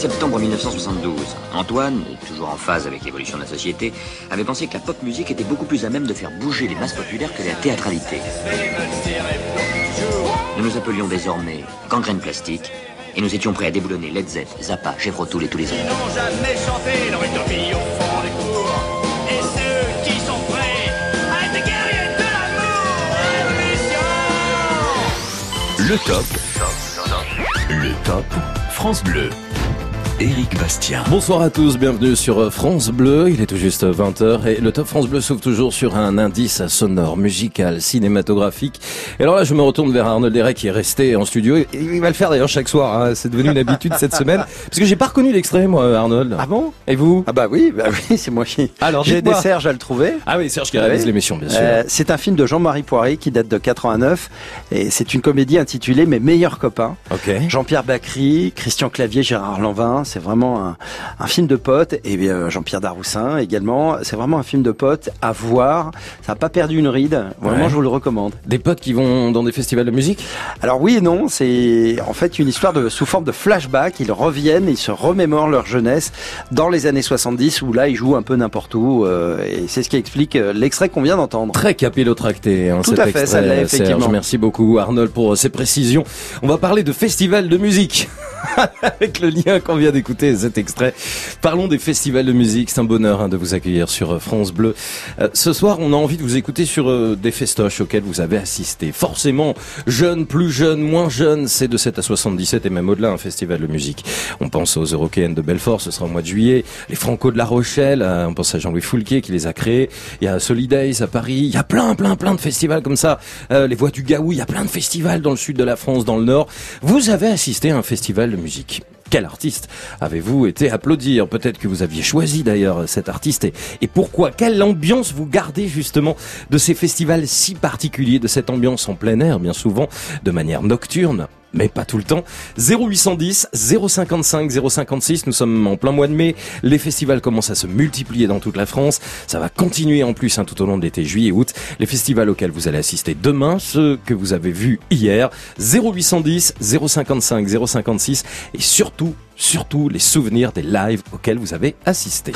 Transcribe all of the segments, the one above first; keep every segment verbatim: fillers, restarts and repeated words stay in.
septembre mille neuf cent soixante-douze, Antoine, toujours en phase avec l'évolution de la société, avait pensé que la pop musique était beaucoup plus à même de faire bouger les masses populaires que la théâtralité. Nous nous appelions désormais Gangrène plastique, et nous étions prêts à déboulonner Led Zeppelin, Zappa, Chevrotoul et tous les autres. Ils n'ont jamais chanté leur utopie au fond des cours, et ceux qui sont prêts à être guerriers de l'amour, révolution. Le top, le top, France Bleue. Eric Bastien. Bonsoir à tous, bienvenue sur France Bleue, il est tout juste vingt heures et le Top France Bleue s'ouvre toujours sur un indice sonore, musical, cinématographique. Et alors là, je me retourne vers Arnold Eray qui est resté en studio, et il va le faire d'ailleurs chaque soir, hein. C'est devenu une habitude cette semaine, parce que j'ai pas reconnu l'extrait moi, Arnold. Ah bon? Et vous? Ah bah oui, bah oui, c'est moi qui... Alors j'ai aidé Serge à le trouver. Ah oui, Serge qui réalise l'émission, bien sûr. Euh, c'est un film de Jean-Marie Poiré qui date de quatre-vingt-neuf, et c'est une comédie intitulée Mes meilleurs copains. Okay. Jean-Pierre Bacri, Christian Clavier, Gérard Lanvin. C'est vraiment un, un film de potes. Et bien Jean-Pierre Darroussin également. C'est vraiment un film de potes à voir. Ça n'a pas perdu une ride. Vraiment, ouais. Je vous le recommande. Des potes qui vont dans des festivals de musique? Alors oui et non. C'est en fait une histoire de, sous forme de flashback. Ils reviennent, ils se remémorent leur jeunesse dans les années soixante-dix où là ils jouent un peu n'importe où. Euh, et c'est ce qui explique l'extrait qu'on vient d'entendre. Très capillotracté. Hein, tout cet à fait, ça l'est effectivement. Serge, merci beaucoup Arnold pour ces précisions. On va parler de festivals de musique. Avec le lien qu'on vient d'écouter, cet extrait. Parlons des festivals de musique. C'est un bonheur hein, de vous accueillir sur France Bleu. Euh, ce soir, on a envie de vous écouter sur euh, des festoches auxquels vous avez assisté. Forcément, jeunes, plus jeunes, moins jeunes, c'est de sept à soixante-dix-sept et même au-delà un festival de musique. On pense aux Eurockéennes de Belfort, ce sera au mois de juillet. Les Franco de La Rochelle, euh, on pense à Jean-Louis Foulquier qui les a créés. Il y a Solidays à Paris, il y a plein, plein, plein de festivals comme ça. Euh, les Voix du Gaou, il y a plein de festivals dans le sud de la France, dans le nord. Vous avez assisté à un festival de musique. Quel artiste avez-vous été applaudir? Peut-être que vous aviez choisi d'ailleurs cet artiste. Et, et pourquoi? Quelle ambiance vous gardez justement de ces festivals si particuliers, de cette ambiance en plein air, bien souvent, de manière nocturne, mais pas tout le temps. zéro huit cent dix, zéro cinquante-cinq, zéro cinquante-six, nous sommes en plein mois de mai, les festivals commencent à se multiplier dans toute la France, ça va continuer en plus hein, tout au long de l'été, juillet, août, les festivals auxquels vous allez assister demain, ceux que vous avez vus hier, zéro huit cent dix, zéro cinquante-cinq, zéro cinquante-six, et surtout, surtout les souvenirs des lives auxquels vous avez assisté.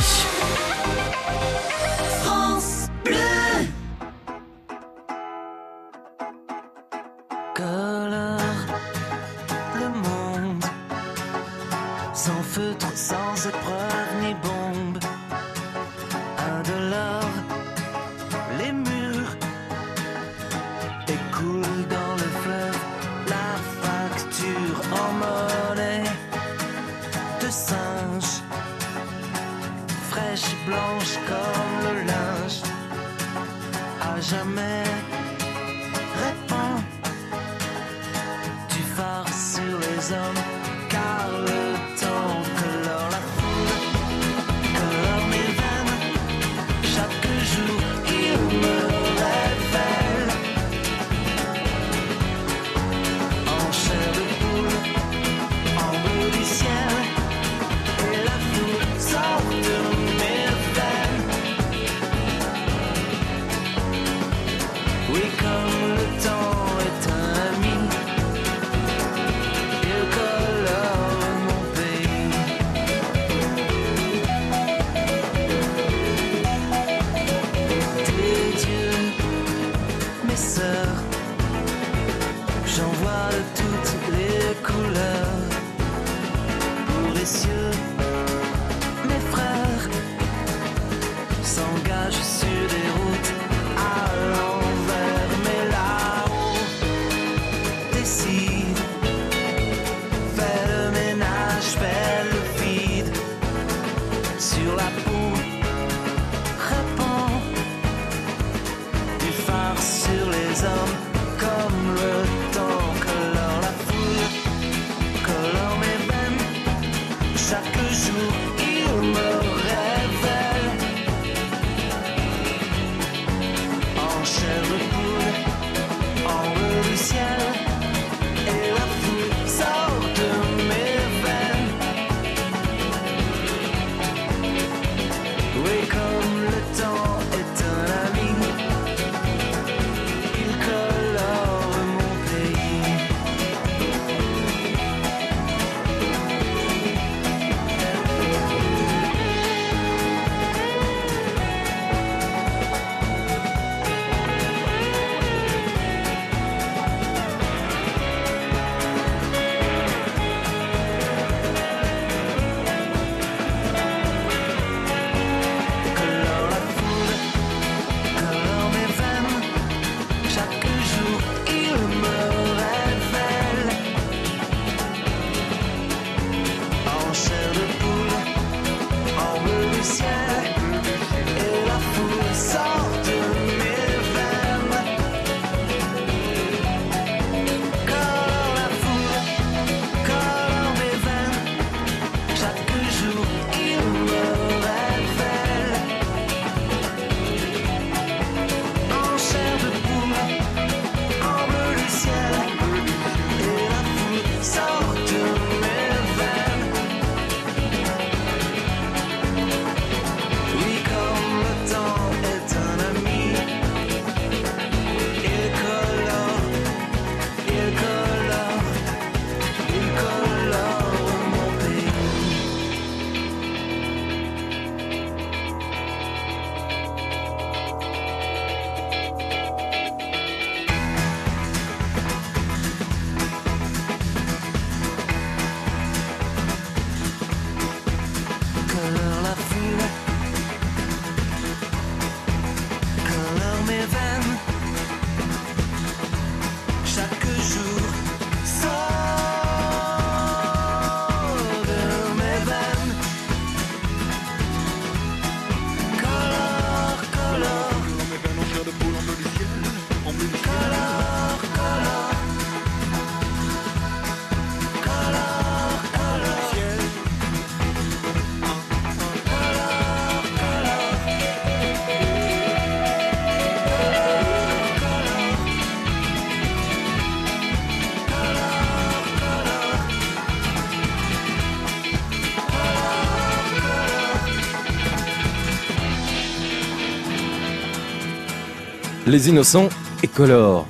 Les Innocents et Color.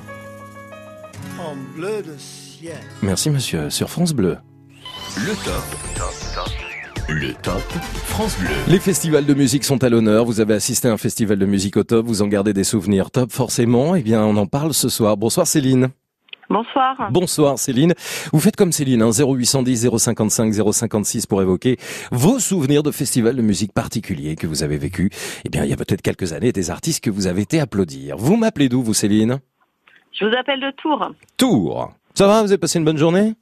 En bleu de ciel. Merci monsieur, sur France Bleu. Le top. Le top France Bleu. Les festivals de musique sont à l'honneur. Vous avez assisté à un festival de musique au top. Vous en gardez des souvenirs top forcément. Eh bien, on en parle ce soir. Bonsoir Céline. Bonsoir. Bonsoir Céline. Vous faites comme Céline, hein, zéro huit cent dix, zéro cinquante-cinq, zéro cinquante-six pour évoquer vos souvenirs de festivals de musique particuliers que vous avez vécu. Eh bien, il y a peut-être quelques années, des artistes que vous avez été applaudir. Vous m'appelez d'où, vous Céline? Je vous appelle de Tours. Tours. Ça va, vous avez passé une bonne journée?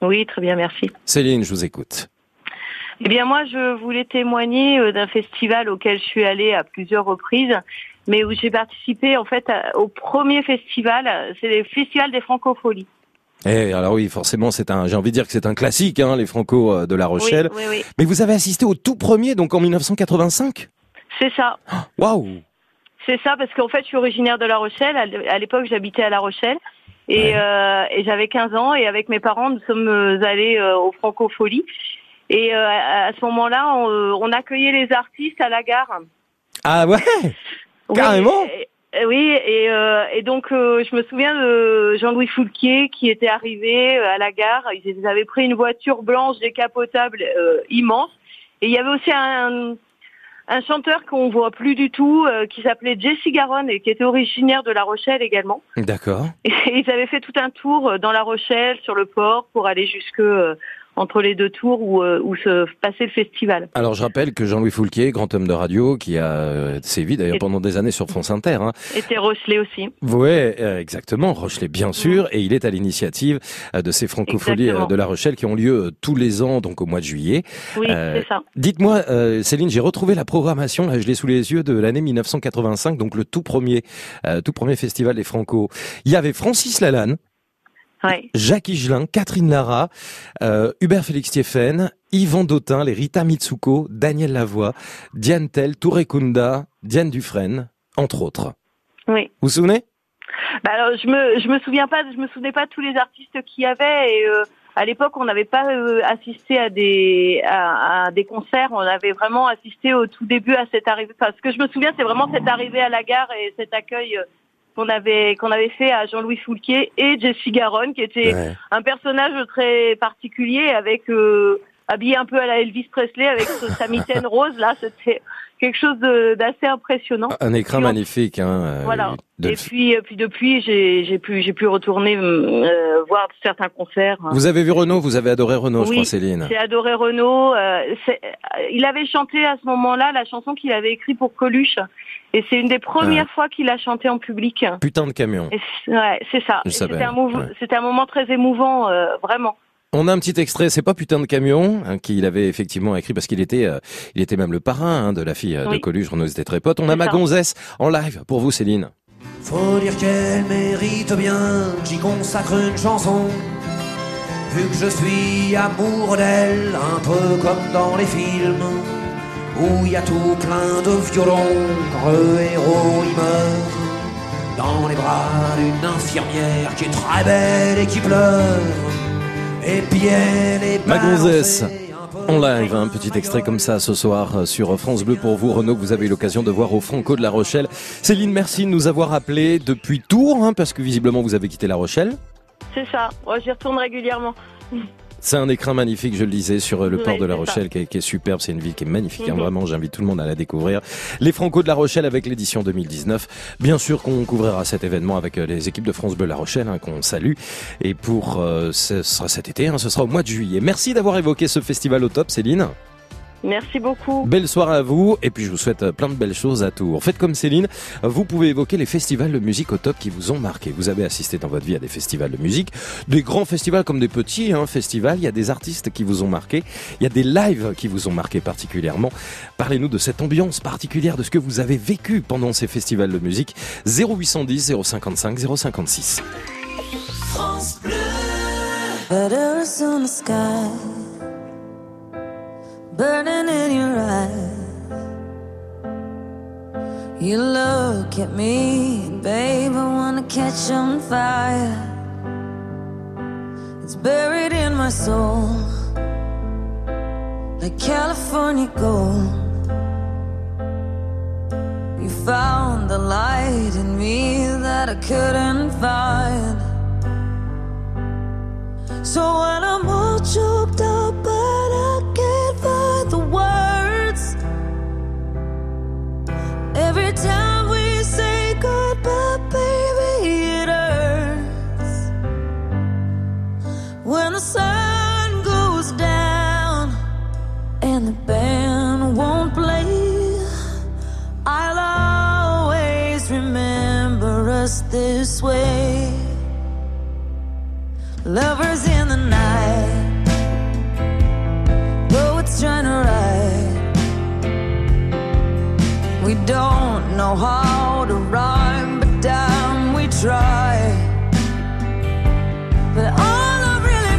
Oui, très bien, merci. Céline, je vous écoute. Eh bien, moi, je voulais témoigner d'un festival auquel je suis allée à plusieurs reprises, mais où j'ai participé en fait au premier festival, c'est le festival des Francofolies. Eh, alors oui, forcément, c'est un, j'ai envie de dire que c'est un classique, hein, les Franco de La Rochelle. Oui, oui, oui. Mais vous avez assisté au tout premier, donc en mille neuf cent quatre-vingt-cinq ? C'est ça. Waouh ! C'est ça, parce qu'en fait, je suis originaire de La Rochelle. À l'époque, j'habitais à La Rochelle. Et, ouais. euh, et j'avais quinze ans, et avec mes parents, nous sommes allés euh, aux Francofolies. Et euh, à ce moment-là, on, on accueillait les artistes à la gare. Ah ouais. Carrément. Oui, et, oui, et, euh, et donc euh, je me souviens de Jean-Louis Foulquier qui était arrivé à la gare. Ils avaient pris une voiture blanche décapotable euh, immense. Et il y avait aussi un, un chanteur qu'on voit plus du tout, euh, qui s'appelait Jesse Garon et qui était originaire de La Rochelle également. D'accord. Et ils avaient fait tout un tour dans La Rochelle, sur le port, pour aller jusque... Euh, entre les deux tours où, où se passait le festival. Alors je rappelle que Jean-Louis Foulquier, grand homme de radio, qui a sévi d'ailleurs pendant des années sur France Inter. Hein. Était Rochelet aussi. Ouais, exactement, Rochelet bien sûr, mmh. Et il est à l'initiative de ces Francofolies de La Rochelle qui ont lieu tous les ans, donc au mois de juillet. Oui, euh, c'est ça. Dites-moi, euh, Céline, j'ai retrouvé la programmation, là je l'ai sous les yeux, de l'année mille neuf cent quatre-vingt-cinq, donc le tout premier, euh, tout premier festival des Franco. Il y avait Francis Lalanne, ouais. Jacques Higelin, Catherine Lara, euh, Hubert Félix Thiéfaine, Yvan Dautin, les Rita Mitsuko, Daniel Lavoie, Diane Tell, Touré Kunda, Diane Dufresne, entre autres. Oui. Vous vous souvenez? Bah alors, je me je me souviens pas, je me souvenais pas de tous les artistes qu'il y avait. Et, euh, à l'époque, on n'avait pas euh, assisté à des à, à des concerts. On avait vraiment assisté au tout début à cette arrivée. Enfin, ce que je me souviens, c'est vraiment cette arrivée à la gare et cet accueil. Euh, qu'on avait qu'on avait fait à Jean-Louis Foulquier et Jesse Garon, qui était ouais. un personnage très particulier, avec euh, habillé un peu à la Elvis Presley, avec sa mitaine rose là, c'était quelque chose de, d'assez impressionnant. Un écran magnifique, hein. Voilà. De... Et puis, et puis depuis, j'ai, j'ai pu, j'ai pu retourner euh, voir certains concerts. Vous avez vu Renaud, vous avez adoré Renaud, oui, je crois, Céline. J'ai adoré Renaud. Euh, c'est, il avait chanté à ce moment-là la chanson qu'il avait écrite pour Coluche, et c'est une des premières ah. fois qu'il a chanté en public. Putain de camion. Et c'est, ouais, c'est ça. C'était un, mou- ouais. c'était un moment très émouvant, euh, vraiment. On a un petit extrait, c'est pas Putain de camion, hein, qu'il avait effectivement écrit parce qu'il était, euh, il était même le parrain hein, de la fille oui. de Coluche. Renaud était très pote. On c'est a ma ça. gonzesse en live pour vous, Céline. Faut dire qu'elle mérite bien, j'y consacre une chanson. Vu que je suis amoureux d'elle, un peu comme dans les films, où il y a tout plein de violons, quand le héros y meurt, dans les bras d'une infirmière qui est très belle et qui pleure. Et puis elle est ma gonzesse. En live, un petit extrait comme ça ce soir sur France Bleu pour vous, Renaud, que vous avez eu l'occasion de voir au Franco de La Rochelle. Céline, merci de nous avoir appelés depuis Tours, hein, parce que visiblement vous avez quitté La Rochelle. C'est ça, ouais, j'y retourne régulièrement. C'est un écrin magnifique, je le disais, sur le oui, port de La Rochelle, qui est, qui est superbe, c'est une ville qui est magnifique, mmh. hein, vraiment, j'invite tout le monde à la découvrir. Les Franco de La Rochelle avec l'édition deux mille dix-neuf, bien sûr qu'on couvrira cet événement avec les équipes de France Bleu La Rochelle, hein, qu'on salue, et pour, euh, ce sera cet été, hein, ce sera au mois de juillet. Merci d'avoir évoqué ce festival au top, Céline. Merci beaucoup. Belle soirée à vous, et puis je vous souhaite plein de belles choses à Tours. Faites comme Céline, vous pouvez évoquer les festivals de musique au top qui vous ont marqué. Vous avez assisté dans votre vie à des festivals de musique, des grands festivals comme des petits hein, festivals. Il y a des artistes qui vous ont marqué, il y a des lives qui vous ont marqué particulièrement. Parlez-nous de cette ambiance particulière, de ce que vous avez vécu pendant ces festivals de musique. zéro huit cent dix, zéro cinquante-cinq, zéro cinquante-six. France Bleu. Burning in your eyes, you look at me, babe, I wanna catch on fire. It's buried in my soul, like California gold. You found the light in me. that I couldn't find. So when I'm all choked up and I can't find the words, every time we say goodbye, baby, it hurts. When the sun goes down and the band won't play, I'll always remember us this way. Lovers in the night, though it's trying to ride, we don't know how to rhyme, but damn, we try. But all I really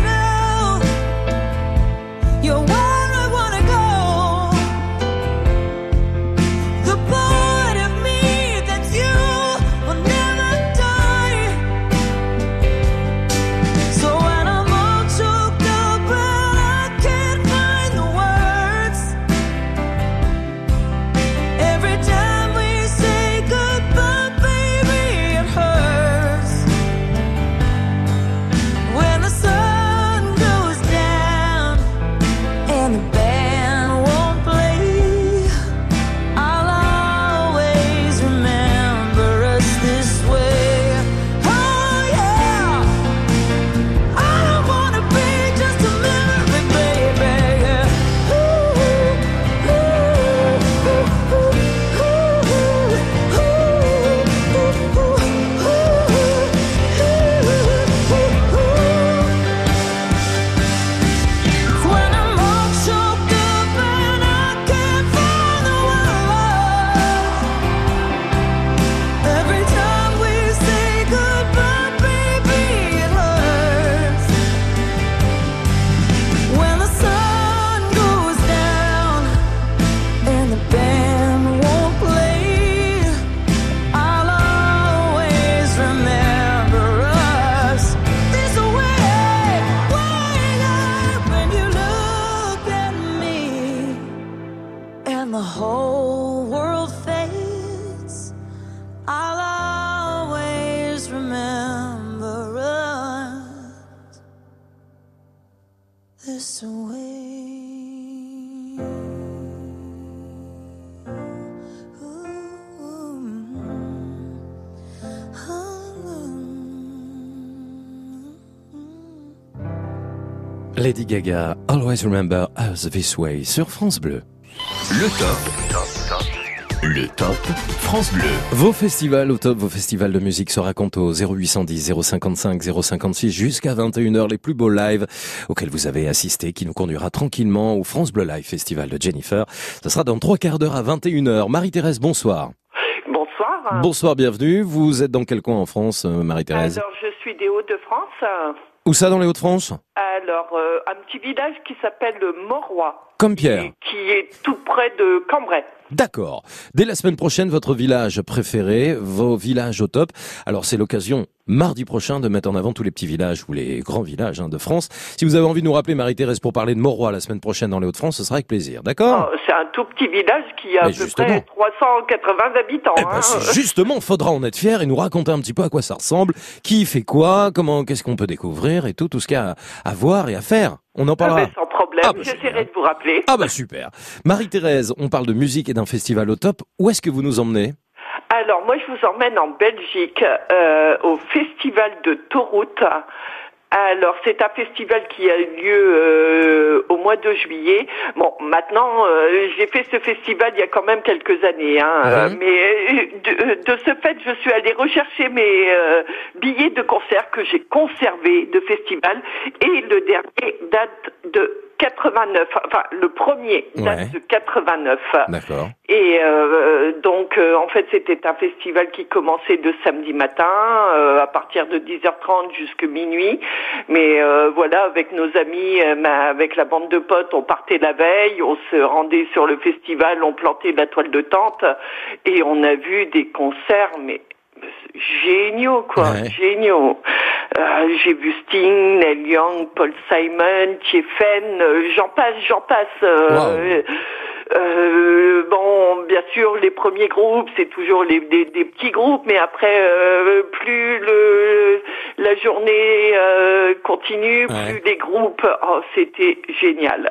know, you're where I wanna go. The part of me that you will never die. So when I'm all choked up and I can't find the words, every time we say goodbye, baby, it hurts. When the sun goes down and the band won't play, I'll always remember us this way. Oh yeah, I don't wanna be just a memory, baby. Ooh, ooh, ooh, ooh, ooh, ooh, ooh, ooh, ooh, ooh, ooh. When I'm all choked up and I can't find the words, every time we say goodbye, baby, it hurts. When the sun goes down and the band won't play, I'll always remember us this way. Way up when you look at me and the whole world fades, I'll always remember us this way. Lady Gaga, Always Remember Us This Way sur France Bleue. Le top. Le top France Bleu. Vos festivals au top, vos festivals de musique se racontent au zéro huit cent dix, zéro cinquante-cinq, zéro cinquante-six jusqu'à vingt et une heures, les plus beaux lives auxquels vous avez assisté, qui nous conduira tranquillement au France Bleu Live Festival de Jennifer. Ça sera dans trois quarts d'heure à vingt et une heures. Marie-Thérèse, bonsoir. Bonsoir. Bonsoir, bienvenue. Vous êtes dans quel coin en France, euh, Marie-Thérèse? Alors, je suis des Hauts-de-France. Où ça, dans les Hauts-de-France? Alors, euh, un petit village qui s'appelle le Morois. Comme Pierre. Et qui est tout près de Cambrai. D'accord. Dès la semaine prochaine, votre village préféré, vos villages au top. Alors, c'est l'occasion, mardi prochain, de mettre en avant tous les petits villages ou les grands villages hein, de France. Si vous avez envie de nous rappeler, Marie-Thérèse, pour parler de Morois la semaine prochaine dans les Hauts-de-France, ce sera avec plaisir. D'accord? Oh, c'est un tout petit village qui a Mais à justement. peu près trois cent quatre-vingts habitants. Eh hein. ben, c'est justement, faudra en être fier et nous raconter un petit peu à quoi ça ressemble, qui fait quoi, comment, qu'est-ce qu'on peut découvrir et tout, tout ce qu'il y a à voir et à faire. On en parlera. Ah ben, sans problème, ah ben, j'essaierai de vous rappeler. Ah bah super. Marie-Thérèse, on parle de musique et d'un festival au top. Où est-ce que vous nous emmenez? Alors moi je vous emmène en Belgique, euh, au festival de Tauroute. Alors c'est un festival qui a lieu euh, au mois de juillet. Bon, maintenant euh, j'ai fait ce festival il y a quand même quelques années, hein, ah euh, oui. mais euh, de, de ce fait je suis allée rechercher mes euh, billets de concert que j'ai conservés de festival, et le dernier date de quatre-vingt-neuf, enfin le premier date ouais. de quatre-vingt-neuf. D'accord. Et euh, donc euh, en fait c'était un festival qui commençait le samedi matin euh, à partir de dix heures trente jusqu'à minuit. Mais euh, voilà, avec nos amis, euh, avec la bande de potes, on partait la veille, on se rendait sur le festival, on plantait la toile de tente et on a vu des concerts mais géniaux quoi, ouais. géniaux. Euh, j'ai vu Sting, Neil Young, Paul Simon, Jennifer, euh, j'en passe, j'en passe. Euh, wow. euh, Euh, bon, bien sûr, les premiers groupes, c'est toujours les, des, des petits groupes, mais après, euh, plus le, la journée euh, continue, ouais. plus les groupes. Oh, c'était génial.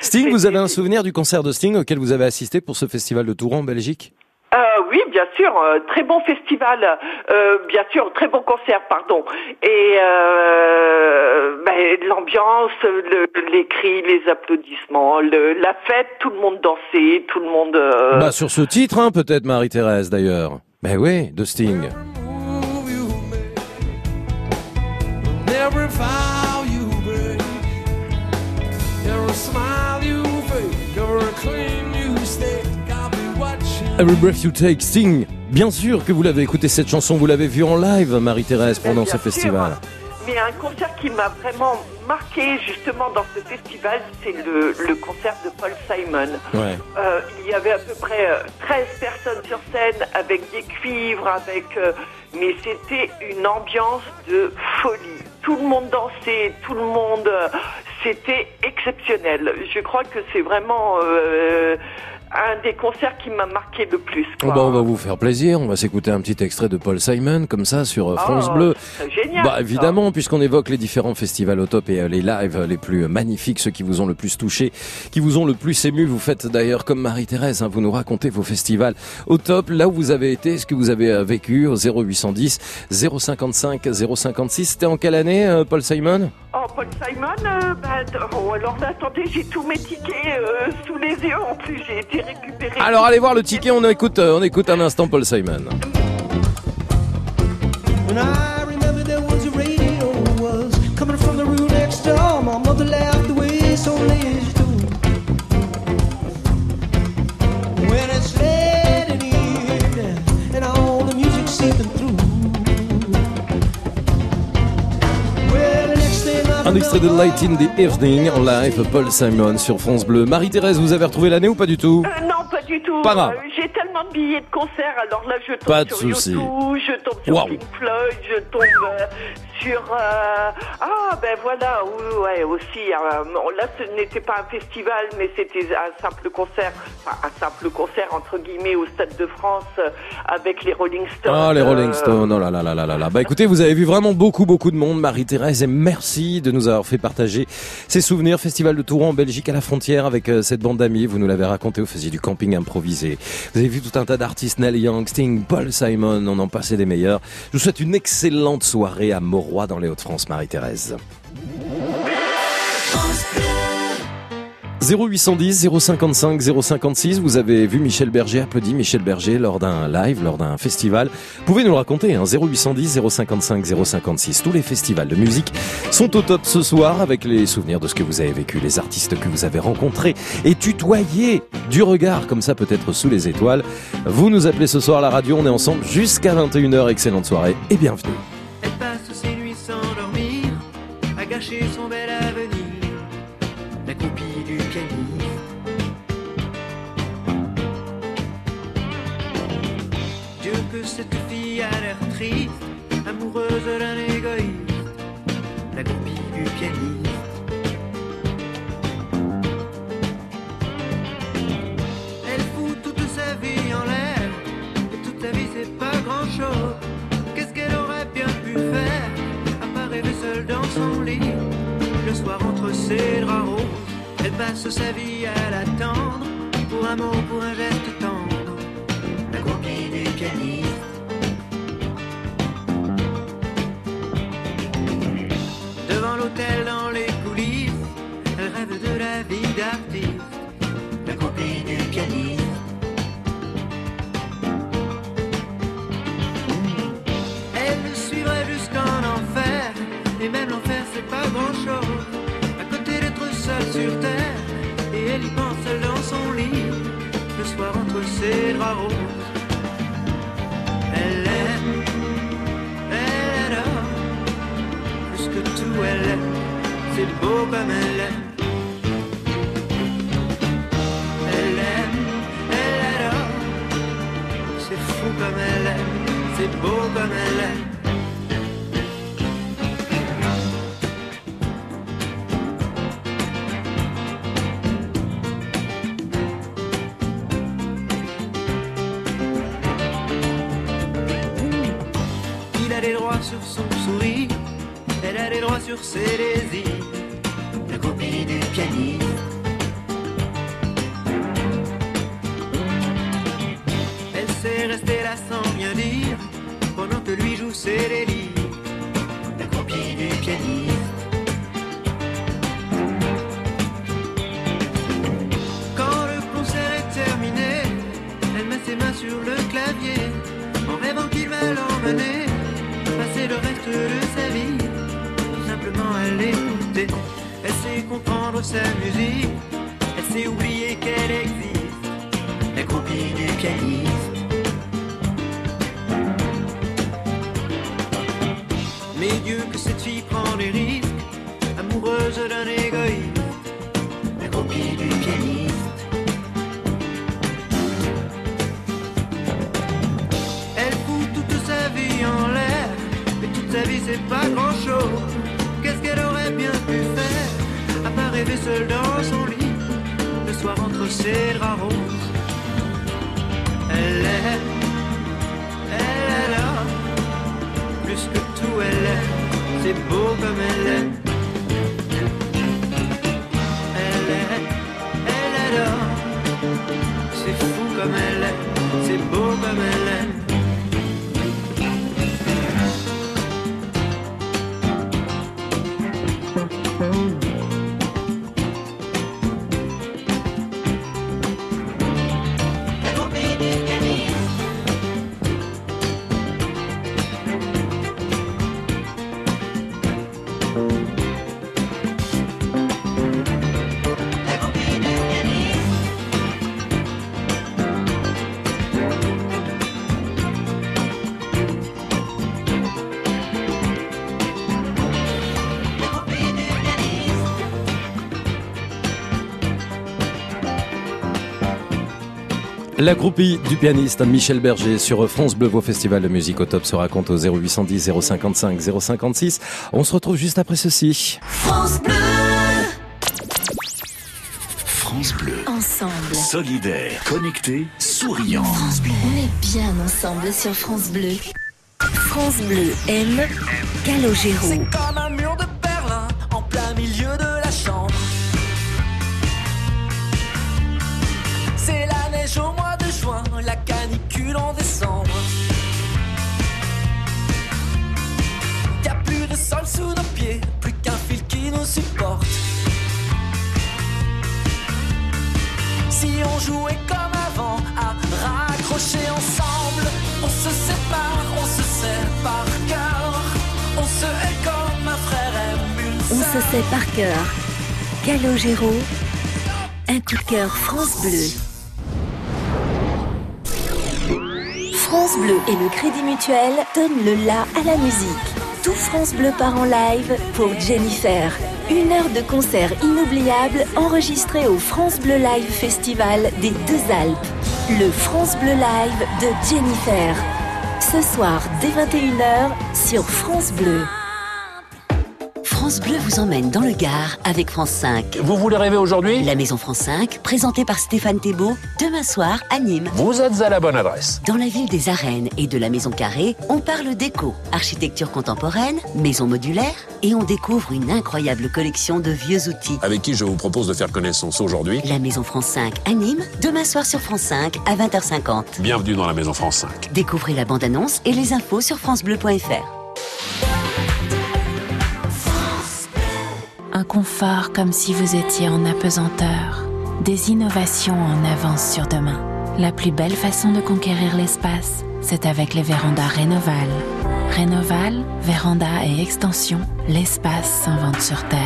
Sting, vous avez un souvenir du concert de Sting auquel vous avez assisté pour ce festival de Touran en Belgique ? Euh, oui, bien sûr, euh, très bon festival, euh, bien sûr, très bon concert, pardon. Et euh, ben, l'ambiance, le, les cris, les applaudissements, le, la fête, tout le monde dansait, tout le monde... Euh... Bah, sur ce titre, hein, peut-être Marie-Thérèse, d'ailleurs. Mais oui, de Sting. Every Breath You Take, Sting. Bien sûr que vous l'avez écouté cette chanson, vous l'avez vue en live, Marie-Thérèse, pendant ce festival. Mais un concert qui m'a vraiment marqué justement dans ce festival, c'est le, le concert de Paul Simon. Ouais. Euh, il y avait à peu près treize personnes sur scène avec des cuivres, avec, euh, mais c'était une ambiance de folie. Tout le monde dansait, tout le monde... Euh, c'était exceptionnel. Je crois que c'est vraiment... Euh, un des concerts qui m'a marqué le plus. Quoi. Bah, on va vous faire plaisir, on va s'écouter un petit extrait de Paul Simon, comme ça, sur France oh, Bleue. Génial, bah, évidemment, ça. Puisqu'on évoque les différents festivals au top et euh, les lives les plus magnifiques, ceux qui vous ont le plus touché, qui vous ont le plus ému. Vous faites d'ailleurs comme Marie-Thérèse, hein, vous nous racontez vos festivals au top, là où vous avez été, ce que vous avez vécu, au zéro huit cent dix, zéro cinquante-cinq, zéro cinquante-six. C'était en quelle année, euh, Paul Simon ? Oh, Paul Simon, euh, bah, oh, alors là, attendez, j'ai tous mes tickets euh, sous les yeux, en plus, j'ai été récupéré. Alors, allez voir le ticket, on écoute, on écoute un instant Paul Simon. Un extrait de Light in the Evening en live, Paul Simon sur France Bleu. Marie-Thérèse, vous avez retrouvé l'année ou pas du tout ? euh, Non, pas du tout. Pas grave. Euh, j'ai tellement de billets de concert, alors là je tombe pas sur soucis. YouTube, je tombe sur wow. Pink Floyd, je tombe euh, sur... Euh... Ah ben voilà, oui, ouais, aussi. Euh, là ce n'était pas un festival, mais c'était un simple concert, enfin un simple concert entre guillemets au Stade de France euh, avec les Rolling Stones. Ah les Rolling Stones, euh... oh là là là là là là. Bah écoutez, vous avez vu vraiment beaucoup beaucoup de monde, Marie-Thérèse, et merci de nous nous avoir fait partager ces souvenirs. Festival de Touran en Belgique à la frontière avec euh, cette bande d'amis. Vous nous l'avez raconté, vous faisiez du camping improvisé. Vous avez vu tout un tas d'artistes, Neil Young, Sting, Paul Simon, on en passait des meilleurs. Je vous souhaite une excellente soirée à Mauroy dans les Hauts-de-France, Marie-Thérèse. zéro huit cent dix, zéro cinquante-cinq, zéro cinquante-six, vous avez vu Michel Berger, applaudi Michel Berger lors d'un live, lors d'un festival. Vous pouvez nous le raconter, hein, zéro huit cent dix, zéro cinquante-cinq, zéro cinquante-six. Tous les festivals de musique sont au top ce soir avec les souvenirs de ce que vous avez vécu, les artistes que vous avez rencontrés et tutoyés du regard, comme ça peut-être sous les étoiles. Vous nous appelez ce soir à la radio, on est ensemble jusqu'à vingt et une heures. Excellente soirée et bienvenue. Elle passe ses nuits sans dormir, à gâcher son bel avenir. La copie du calife. Dieu que cette fille a l'air triste, amoureuse d'un égoïste. La copie du pianiste. Elle fout toute sa vie en l'air, et toute sa vie c'est pas grand chose. Qu'est-ce qu'elle aurait bien pu faire, à part rêver seule dans son lit? Le soir entre ses draps roses, elle passe sa vie à l'attendre, pour un mot, pour un geste tendre, la copie du pianiste. Devant l'hôtel dans les coulisses, elle rêve de la vie d'artiste, la copie du pianiste. Elle le suivrait jusqu'en enfer, et même l'enfer c'est pas grand chose. À côté d'être seule sur terre, et elle y pense seule dans son lit, le soir entre ses draps roses. Elle aime, elle adore, plus que tout elle aime, c'est beau comme elle aime. Elle aime, elle adore, c'est fou comme elle aime, c'est beau comme elle aime. sur son sourire, elle allait droit sur ses désirs, la copie du pianiste. Elle s'est restée là sans rien dire, pendant que lui joue ses délires, la copie du pianiste. Quand le concert est terminé, elle met ses mains sur le clavier, en rêvant qu'il va l'emmener passer le reste de sa vie, tout simplement à l'écouter. Elle sait comprendre sa musique, elle sait oublier qu'elle existe, la copie du pianiste. Mais Dieu que cette fille prend des risques, amoureuse d'un égoïste, la copie du pianiste. Sa vie c'est pas grand chose, qu'est-ce qu'elle aurait bien pu faire, à part rêver seule dans son lit, le soir entre ses draps roses. Elle est, elle est là, plus que tout elle est, c'est beau comme elle est. Elle est, elle est là, c'est fou comme elle est, c'est beau comme elle est. La groupie du pianiste Michel Berger sur France Bleu, vos festivals de musique au top se raconte au zéro huit cent dix, zéro cinquante-cinq, zéro cinquante-six. On se retrouve juste après ceci. France Bleu. France Bleu. Ensemble. Solidaire. Connecté. Souriant. France Bleu. On est bien ensemble sur France Bleu. France Bleu aime Calogero. C'est comme un mur de Berlin en plein milieu de la chambre. C'est la neige au mois de juin, la canicule en décembre. Y'a plus de sol sous nos pieds, plus qu'un fil qui nous supporte. Si on jouait comme avant, à raccrocher ensemble, on se sépare, on se sert par cœur. On se hait comme un frère aime une sœur. On se sait par cœur. Calogero, un coup de cœur France Bleu. France Bleu et le Crédit Mutuel donnent le la à la musique. Tout France Bleu part en live pour Jennifer. Une heure de concert inoubliable enregistrée au France Bleu Live Festival des Deux Alpes. Le France Bleu Live de Jennifer. Ce soir, dès vingt et une heures, sur France Bleu. France Bleu vous emmène dans le Gard avec France cinq. Vous voulez rêver aujourd'hui ? La Maison France cinq, présentée par Stéphane Thébault, demain soir à Nîmes. Vous êtes à la bonne adresse. Dans la ville des Arènes et de la Maison Carrée, on parle d'éco, architecture contemporaine, maison modulaire, et on découvre une incroyable collection de vieux outils. Avec qui je vous propose de faire connaissance aujourd'hui ? La Maison France cinq à Nîmes, demain soir sur France cinq à vingt heures cinquante. Bienvenue dans la Maison France cinq. Découvrez la bande-annonce et les infos sur francebleu point fr. Un confort comme si vous étiez en apesanteur. Des innovations en avance sur demain. La plus belle façon de conquérir l'espace, c'est avec les vérandas Rénoval. Rénoval, vérandas et extensions, l'espace s'invente sur Terre.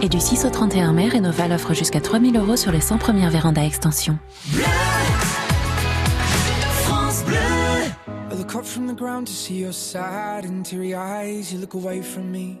Et du six au trente et un mai, Rénoval offre jusqu'à trois mille euros sur les cent premières vérandas extensions. Bleu, France Bleu. I look up from the ground to see your sad and teary eyes. You look away from me.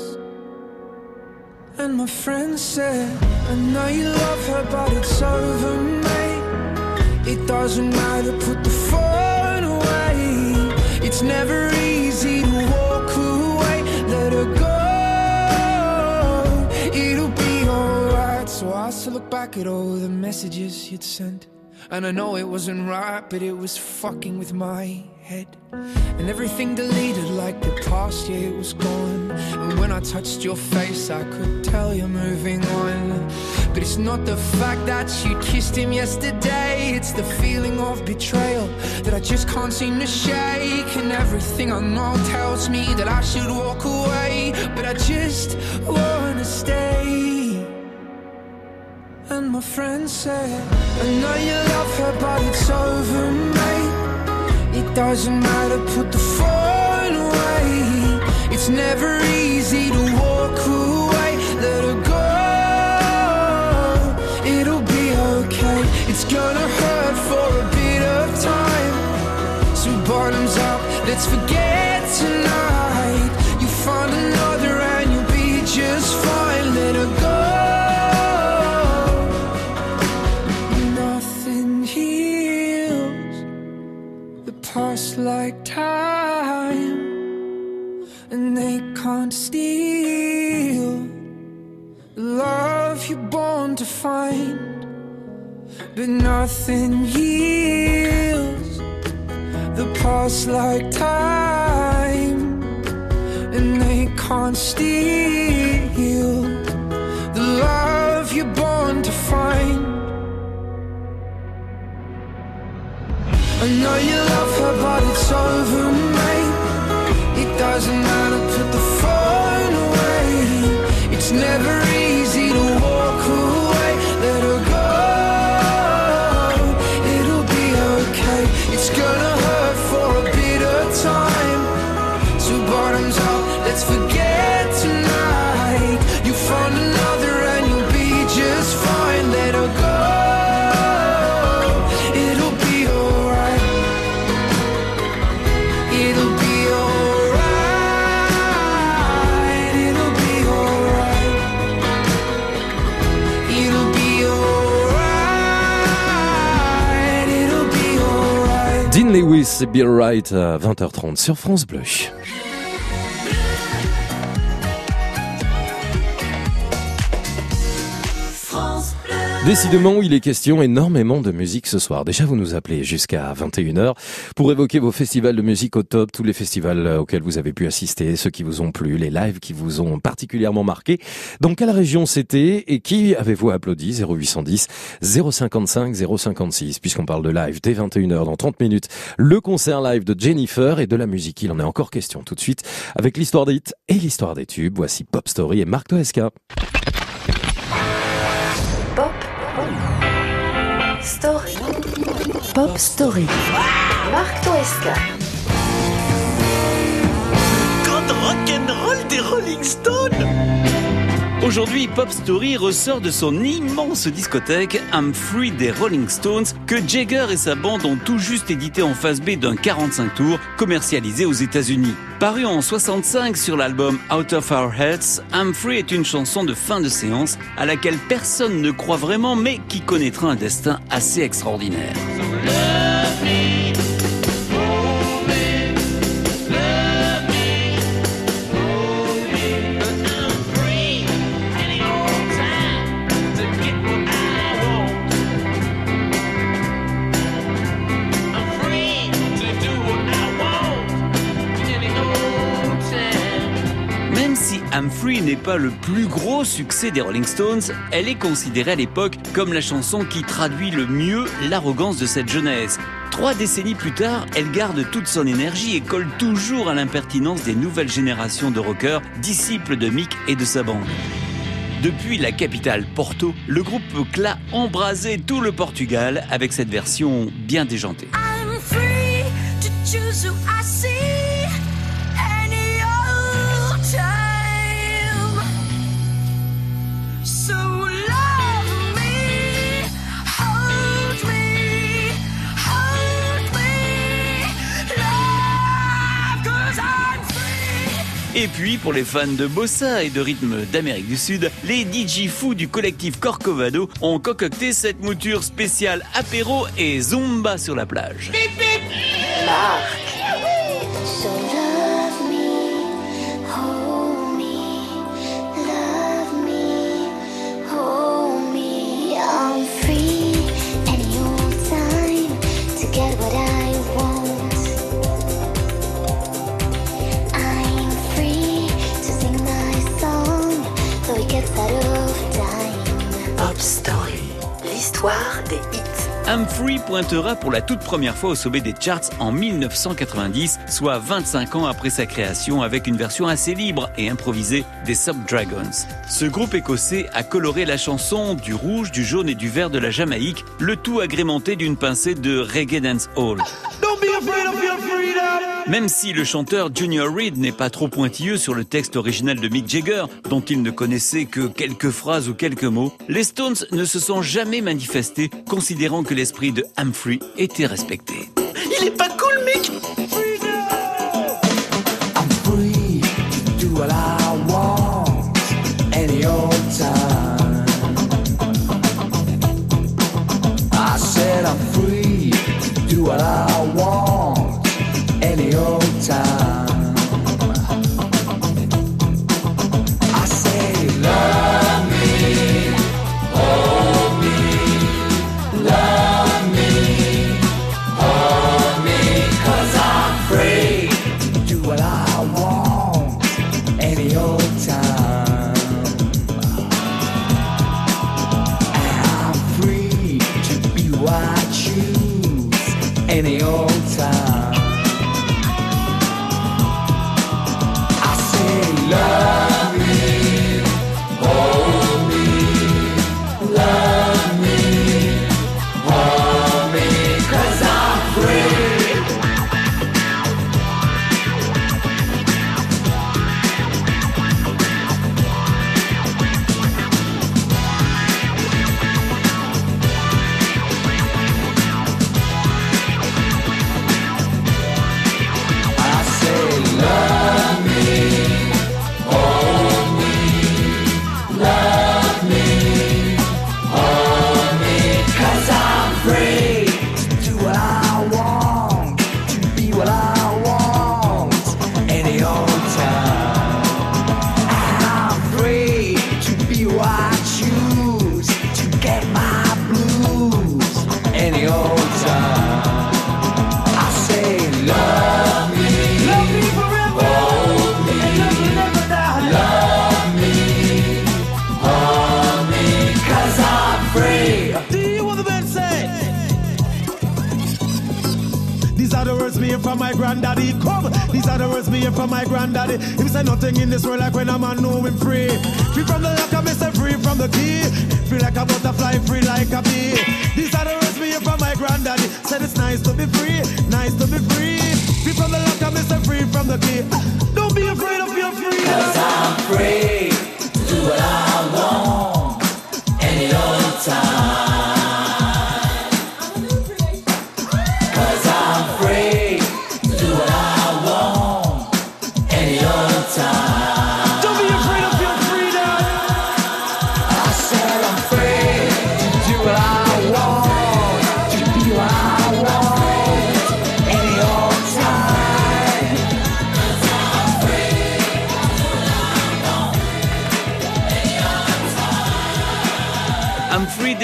And my friend said, I know you love her, but it's over, mate. It doesn't matter, put the phone away. It's never easy to walk away. Let her go, it'll be alright. So I still look back at all the messages you'd sent, and I know it wasn't right, but it was fucking with my head. And everything deleted like the past, yeah, it was gone. And when I touched your face, I could tell you're moving on. But it's not the fact that you kissed him yesterday, it's the feeling of betrayal that I just can't seem to shake. And everything I know tells me that I should walk away, but I just wanna stay. And my friend said, I know you love her, but it's over, mate. It doesn't matter, put the phone away. It's never easy to walk away. Let her go, it'll be okay. It's gonna hurt for a bit of time, so bottoms up, let's forget tonight. You find another and you'll be just fine. Let her go. Past like time, and they can't steal the love you're born to find. But nothing heals the past like time, and they can't steal the love you're born to find. I know you love her, but it's over, mate. It doesn't matter, put the phone away. It's never easy to walk away. Let her go, it'll be okay. It's gonna hurt for a bit of time, so bottoms up, let's forget tonight. You find another and you'll be just fine. Let her go. Lewis et Bill Wright à vingt heures trente sur France Bleu. Décidément, il est question énormément de musique ce soir. Déjà, vous nous appelez jusqu'à vingt et une heures pour évoquer vos festivals de musique au top, tous les festivals auxquels vous avez pu assister, ceux qui vous ont plu, les lives qui vous ont particulièrement marqué. Dans quelle région c'était et qui avez-vous applaudi? Zéro huit cent dix, zéro cinquante-cinq, zéro cinquante-six. Puisqu'on parle de live dès vingt et une heures, dans trente minutes, le concert live de Jennifer et de la musique. Il en est encore question tout de suite avec l'histoire des hits et l'histoire des tubes. Voici Pop Story et Marc Toesca. Story. Pop Story. Marc Toesca. Quand rock'n'roll des Rolling Stones. Aujourd'hui, Pop Story ressort de son immense discothèque I'm Free des Rolling Stones que Jagger et sa bande ont tout juste édité en phase B d'un quarante-cinq tours commercialisé aux États-Unis. Paru en soixante-cinq sur l'album Out of Our Heads, I'm Free est une chanson de fin de séance à laquelle personne ne croit vraiment mais qui connaîtra un destin assez extraordinaire. I'm Free n'est pas le plus gros succès des Rolling Stones, elle est considérée à l'époque comme la chanson qui traduit le mieux l'arrogance de cette jeunesse. Trois décennies plus tard, elle garde toute son énergie et colle toujours à l'impertinence des nouvelles générations de rockers, disciples de Mick et de sa bande. Depuis la capitale Porto, le groupe peut embraser tout le Portugal avec cette version bien déjantée. I'm free to choose who I see. Et puis, pour les fans de bossa et de rythme d'Amérique du Sud, les D J fous du collectif Corcovado ont concocté cette mouture spéciale apéro et zumba sur la plage. Bip, bip. Marc. L'histoire des hits. Humphrey pointera pour la toute première fois au sommet des charts en mille neuf cent quatre-vingt-dix, soit vingt-cinq ans après sa création, avec une version assez libre et improvisée des Subdragons. Ce groupe écossais a coloré la chanson du rouge, du jaune et du vert de la Jamaïque, le tout agrémenté d'une pincée de reggae dancehall. Même si le chanteur Junior Reed n'est pas trop pointilleux sur le texte original de Mick Jagger, dont il ne connaissait que quelques phrases ou quelques mots, les Stones ne se sont jamais manifestés, considérant que l'esprit de Humphrey était respecté. Il est pas cool, Mick!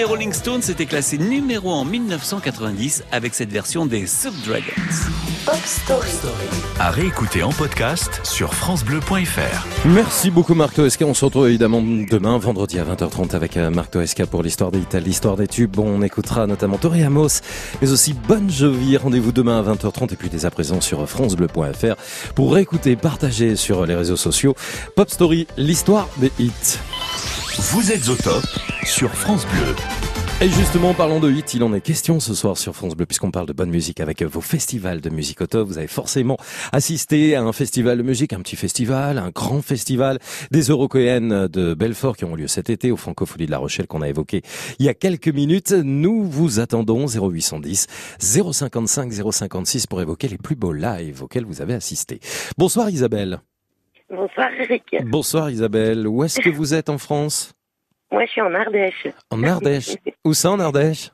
Rolling Stones s'était classé numéro un en mille neuf cent quatre-vingt-dix avec cette version des Subdragons. Pop Story. À réécouter en podcast sur francebleu point fr. Merci beaucoup Marc Toesca. On se retrouve évidemment demain, vendredi à vingt heures trente avec Marc Toesca pour l'histoire de l'Italie, l'histoire des tubes. Bon, on écoutera notamment Tori Amos, mais aussi Bon Jovi. Rendez-vous demain à vingt heures trente et puis dès à présent sur francebleu point fr pour réécouter, partager sur les réseaux sociaux. Pop Story, l'histoire des hits. Vous êtes au top sur France Bleu. Et justement, parlant de hits, il en est question ce soir sur France Bleu, puisqu'on parle de bonne musique avec vos festivals de musique auto. Vous avez forcément assisté à un festival de musique, un petit festival, un grand festival, des Eurockéennes de Belfort qui ont lieu cet été, aux Francofolies de La Rochelle qu'on a évoqué il y a quelques minutes. Nous vous attendons zéro huit cent dix, zéro cinquante-cinq, zéro cinquante-six pour évoquer les plus beaux lives auxquels vous avez assisté. Bonsoir Isabelle. Bonsoir Eric. Bonsoir Isabelle. Où est-ce que vous êtes en France? Moi je suis en Ardèche. En Ardèche? Où ça en Ardèche?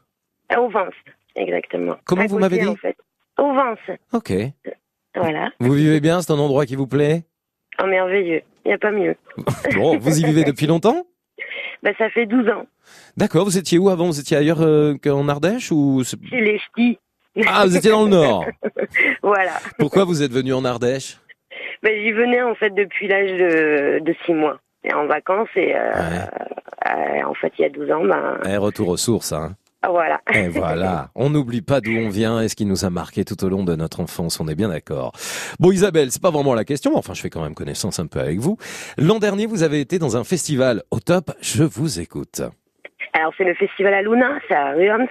Au Vence, exactement. Comment à vous côté, m'avez dit en fait. Au Vence. Ok. Voilà. Vous vivez bien, c'est un endroit qui vous plaît? Oh merveilleux, il n'y a pas mieux. Bon, vous y vivez depuis longtemps? Ben, ça fait douze ans. D'accord, vous étiez où avant? Vous étiez ailleurs euh, qu'en Ardèche ou... C'est les ch'tis. Ah, vous étiez dans le Nord. Voilà. Pourquoi vous êtes venu en Ardèche? Ben, j'y venais en fait depuis l'âge de, de six mois. Et en vacances et euh, ouais. euh, en fait il y a douze ans. Ben... Et retour aux sources, hein. Voilà. Et voilà, on n'oublie pas d'où on vient et ce qui nous a marqué tout au long de notre enfance, on est bien d'accord. Bon Isabelle, c'est pas vraiment la question, mais enfin je fais quand même connaissance un peu avec vous. L'an dernier, vous avez été dans un festival au top, je vous écoute. Alors c'est le festival à Luna, c'est à Ruans.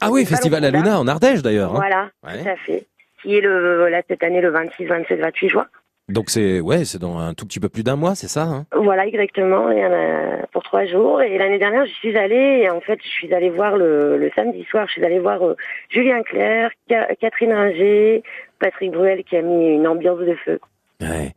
Ah oui, festival à Luna, en Ardèche d'ailleurs. Hein. Voilà, ouais. Tout à fait. Qui est le, là cette année le vingt-six, vingt-sept, vingt-huit juin. Donc c'est ouais, c'est dans un tout petit peu plus d'un mois, c'est ça hein? Voilà, exactement, il y en a pour trois jours. Et l'année dernière, je suis allée, et en fait, je suis allée voir le, le samedi soir, je suis allée voir euh, Julien Clerc, Ca- Catherine Ringer, Patrick Bruel, qui a mis une ambiance de feu. Ouais.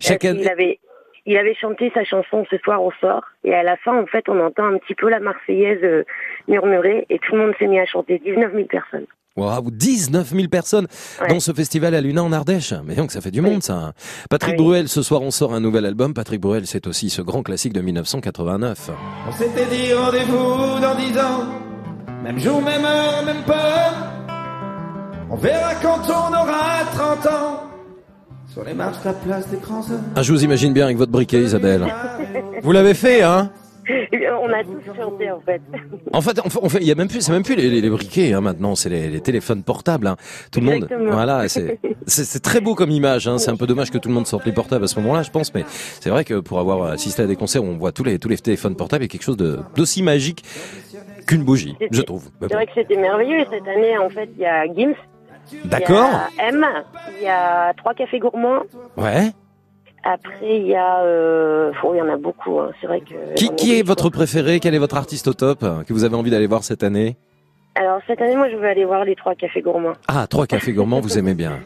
Chaque année... il, avait, il avait chanté sa chanson Ce soir on sort, et à la fin, en fait, on entend un petit peu la Marseillaise euh, murmurer, et tout le monde s'est mis à chanter, dix-neuf mille personnes. Waouh, dix-neuf mille personnes ouais. dans ce festival à Luna en Ardèche. Mais donc ça fait du monde oui. ça. Patrick ah, Bruel, oui. ce soir on sort un nouvel album. Patrick Bruel, c'est aussi ce grand classique de dix-neuf cent quatre-vingt-neuf. On s'était dit rendez-vous dans dix ans. Même jour, même heure, même peur. On verra quand on aura trente ans. Sur les marches de la place des grands hommes. Ah, je vous imagine bien avec votre briquet Isabelle. Vous l'avez fait hein? On a tous chanté en fait. En fait, on fait, il y a même plus, c'est même plus les, les, les briquets hein, maintenant, c'est les, les téléphones portables. Hein. Tout le Exactement. monde, voilà, c'est, c'est, c'est très beau comme image. Hein. C'est un peu dommage que tout le monde sorte les portables à ce moment-là, je pense. Mais c'est vrai que pour avoir assisté à des concerts, on voit tous les tous les téléphones portables et quelque chose de d'aussi magique qu'une bougie, c'était, je trouve. C'est vrai que c'était merveilleux cette année. En fait, il y a Gims, d'accord, il y a M, il y a trois cafés gourmands. Ouais. Après, il y a... Euh... Oh, il y en a beaucoup, hein. C'est vrai que... Qui, qui est votre préféré? Quel est votre artiste au top que vous avez envie d'aller voir cette année? Alors, cette année, moi, je veux aller voir les trois cafés gourmands. Ah, trois cafés gourmands, vous aimez bien.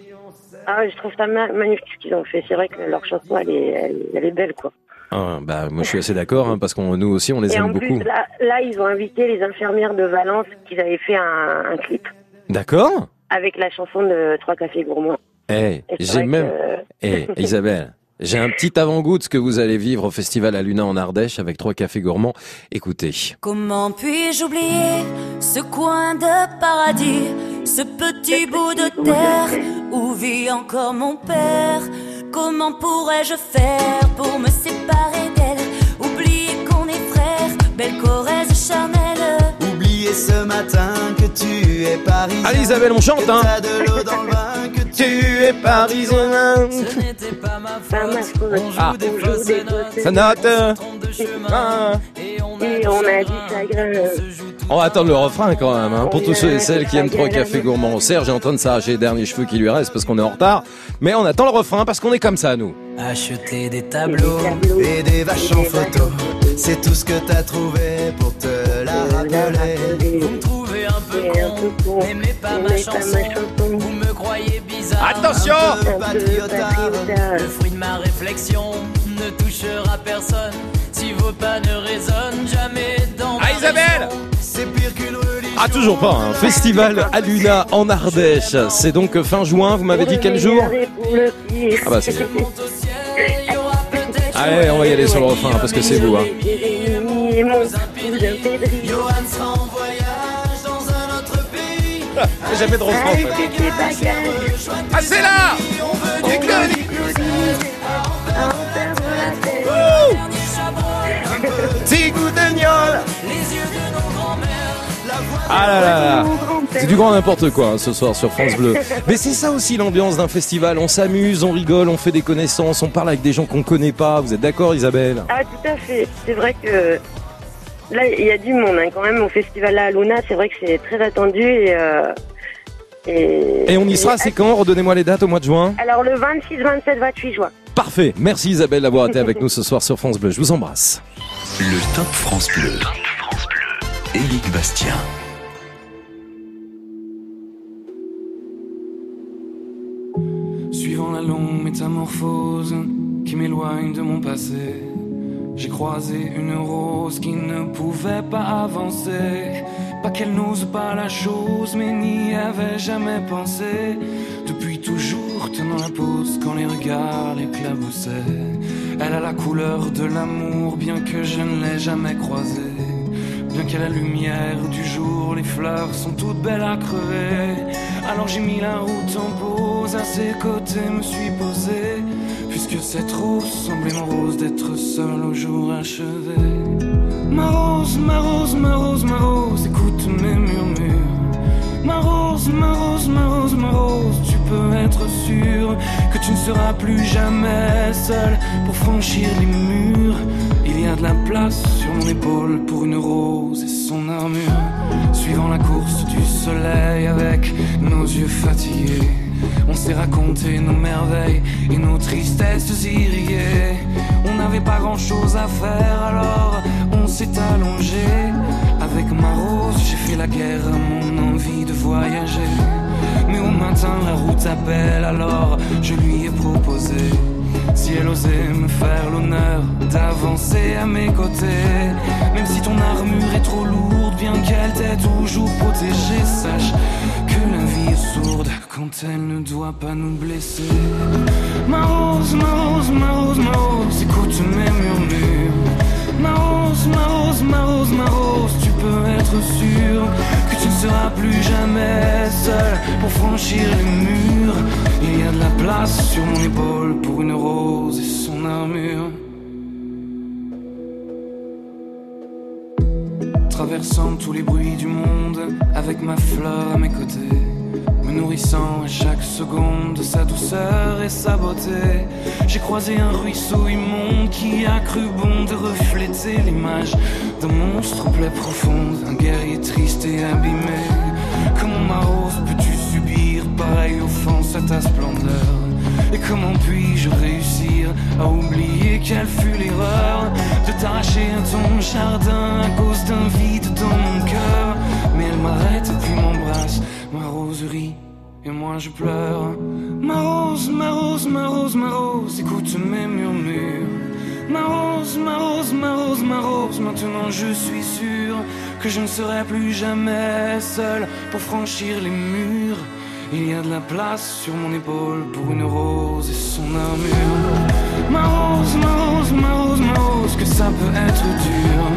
Ah, je trouve ça magnifique ce qu'ils ont fait. C'est vrai que leur chanson, elle est, elle, elle est belle, quoi. Ah, bah, moi, je suis assez d'accord, hein, parce qu'on, nous aussi, on les Et aime beaucoup. Et en plus, là, là, ils ont invité les infirmières de Valence qu'ils avaient fait un, un clip. D'accord. Avec la chanson de trois cafés gourmands. Eh, hey, j'ai même... Que... Hey, Isabelle... J'ai un petit avant-goût de ce que vous allez vivre au Festival à Luna en Ardèche avec trois cafés gourmands. Écoutez. Comment puis-je oublier ce coin de paradis, ce petit bout de terre où vit encore mon père? Comment pourrais-je faire pour me séparer d'elle? Oublier qu'on est frères, belle Corrèze charnelle. Oublier ce matin que tu es parisien. Allez Isabelle, on chante hein. Tu es parisien. Ce n'était pas ma faute. On joue ah. des fausses notes. Ça note. On se trompe de chemin. Et on a du chagrin. On va attendre le refrain quand même. Hein, pour tous ceux et celles qui aiment trois cafés gourmands. Serge est en train de s'arracher les derniers cheveux qui lui restent parce qu'on est en retard. Mais on attend le refrain parce qu'on est comme ça nous. Acheter des tableaux et des vaches en photo. C'est tout ce que t'as trouvé pour te la rappeler. Vous me trouvez un peu con. N'aimez pas ma chanson. Vous me croyez bien. Attention! Le fruit de ma réflexion ne touchera personne. Si vos pas ne résonnent jamais dans. Ah Isabelle! C'est pire qu'une religion. Ah toujours pas, un festival à Luna en Ardèche. C'est donc fin juin, vous m'avez dit quel jour? Ah bah c'est bien. Allez, on va y aller sur le refrain parce que c'est vous hein. J'ai jamais de refrain en fait. Ah c'est là. Du glori. Petit goût de gnôle. Ah là là, c'est du grand n'importe quoi hein, ce soir sur France Bleu. Mais c'est ça aussi l'ambiance d'un festival, on s'amuse, on rigole, on fait des connaissances, on parle avec des gens qu'on connaît pas. Vous êtes d'accord Isabelle? Ah tout à fait, c'est vrai que... Là, il y a du monde hein, quand même au festival là à Luna, c'est vrai que c'est très attendu et... Euh, et, et on y sera, et... c'est quand? Redonnez-moi les dates au mois de juin. Alors le vingt-six, vingt-sept, vingt-huit juin. Parfait, merci Isabelle d'avoir été avec nous ce soir sur France Bleu, je vous embrasse. Le Top France Bleu, Top France Bleu, Eric Bastien. Suivant ma longue métamorphose qui m'éloigne de mon passé. J'ai croisé une rose qui ne pouvait pas avancer. Pas qu'elle n'ose pas la chose, mais n'y avait jamais pensé. Depuis toujours, tenant la pose quand les regards l'éclaboussaient. Elle a la couleur de l'amour, bien que je ne l'ai jamais croisée. Bien qu'à la lumière du jour, les fleurs sont toutes belles à crever. Alors j'ai mis la route en pause, à ses côtés me suis posé. Puisque cette rose semblait mon rose d'être seule au jour achevé. Ma rose, ma rose, ma rose, ma rose, écoute mes murmures. Ma rose, ma rose, ma rose, ma rose, tu peux être sûre que tu ne seras plus jamais seule pour franchir les murs. Il y a de la place sur mon épaule pour une rose et son armure. Suivant la course du soleil avec nos yeux fatigués, on s'est raconté nos merveilles et nos tristesses irriguées. On n'avait pas grand chose à faire, alors on s'est allongé. Avec ma rose, j'ai fait la guerre à mon envie de voyager. Mais au matin, la route appelle, alors je lui ai proposé si elle osait me faire l'honneur d'avancer à mes côtés. Même si ton armure est trop lourde, bien qu'elle t'ait toujours protégée, sache que la vie est sourde quand elle ne doit pas nous blesser. Ma rose, ma rose, ma rose, ma rose, écoute mes murmures. Ma rose, ma rose, ma rose, ma rose, tu peux être sûre que tu ne seras plus jamais seule pour franchir les murs. Il y a de la place sur mon épaule pour une rose et son armure. Traversant tous les bruits du monde avec ma fleur à mes côtés, me nourrissant à chaque seconde de sa douceur et sa beauté. J'ai croisé un ruisseau immonde qui a cru bon de refléter l'image d'un monstre plaie profonde, un guerrier triste et abîmé. Comment ma rose peux-tu subir pareille offense à ta splendeur? Et comment puis-je réussir à oublier quelle fut l'erreur de t'arracher à ton jardin à cause d'un vide dans mon cœur? Mais elle m'arrête puis m'embrasse, ma rose rit et moi je pleure. Ma rose, ma rose, ma rose, ma rose, écoute mes murmures. Ma rose, ma rose, ma rose, ma rose, maintenant je suis sûr que je ne serai plus jamais seul pour franchir les murs. Il y a de la place sur mon épaule pour une rose et son armure. Ma rose, ma rose, ma rose, ma rose, que ça peut être dur.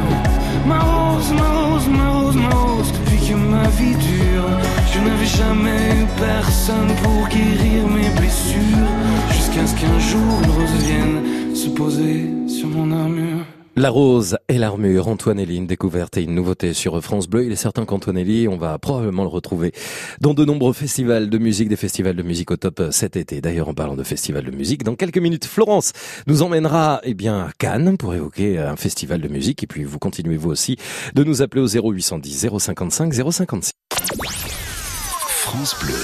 Ma rose, ma rose, ma rose, ma rose, depuis que ma vie dure, je n'avais jamais eu personne pour guérir mes blessures, jusqu'à ce qu'un jour une rose vienne se poser sur mon armure. La rose et l'armure, Antoine Eray, une découverte et une nouveauté sur France Bleu. Il est certain qu'Antoine Eray, on va probablement le retrouver dans de nombreux festivals de musique, des festivals de musique au top cet été. D'ailleurs, en parlant de festivals de musique, dans quelques minutes, Florence nous emmènera eh bien, à Cannes pour évoquer un festival de musique. Et puis, vous continuez vous aussi de nous appeler au zéro huit un zéro zéro cinq cinq zéro cinq six. France Bleu.